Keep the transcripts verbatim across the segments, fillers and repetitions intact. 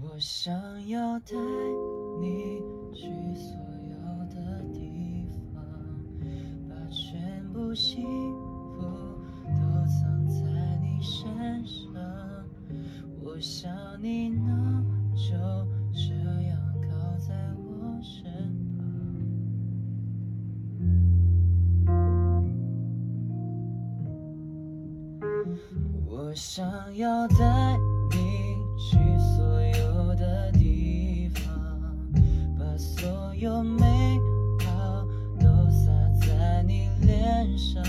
我想要带你去所有的地方，把全部幸福都藏在你身上。我想你能就这样靠在我身旁。我想要带你去所有的地方，把所有美好都洒在你脸上。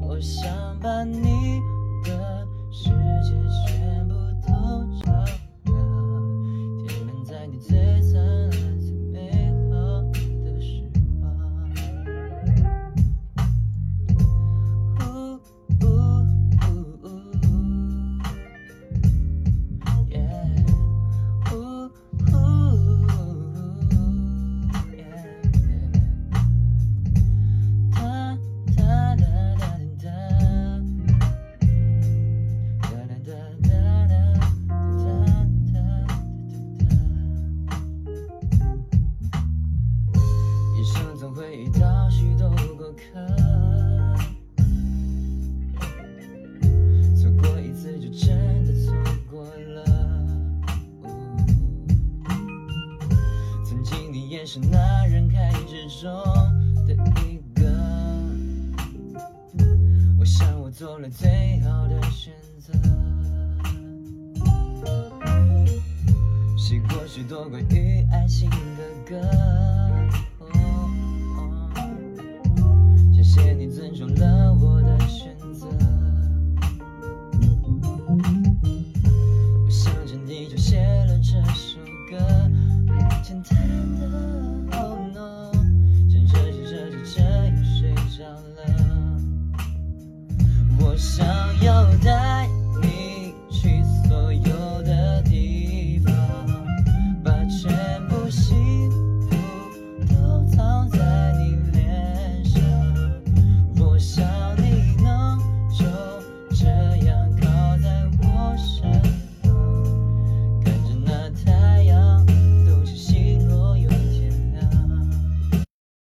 我想把你的世界全部都照亮，填满在你最灿烂最美好的时光。哦哦哦哦 yeah 哦哦哦 yeah 哒哒哒哒哒。人生总会遇到许多过客，错过一次就真的错过了。曾经你也是那人海之中的一个，我想我做了最好的选择。写过许多关于爱情的歌，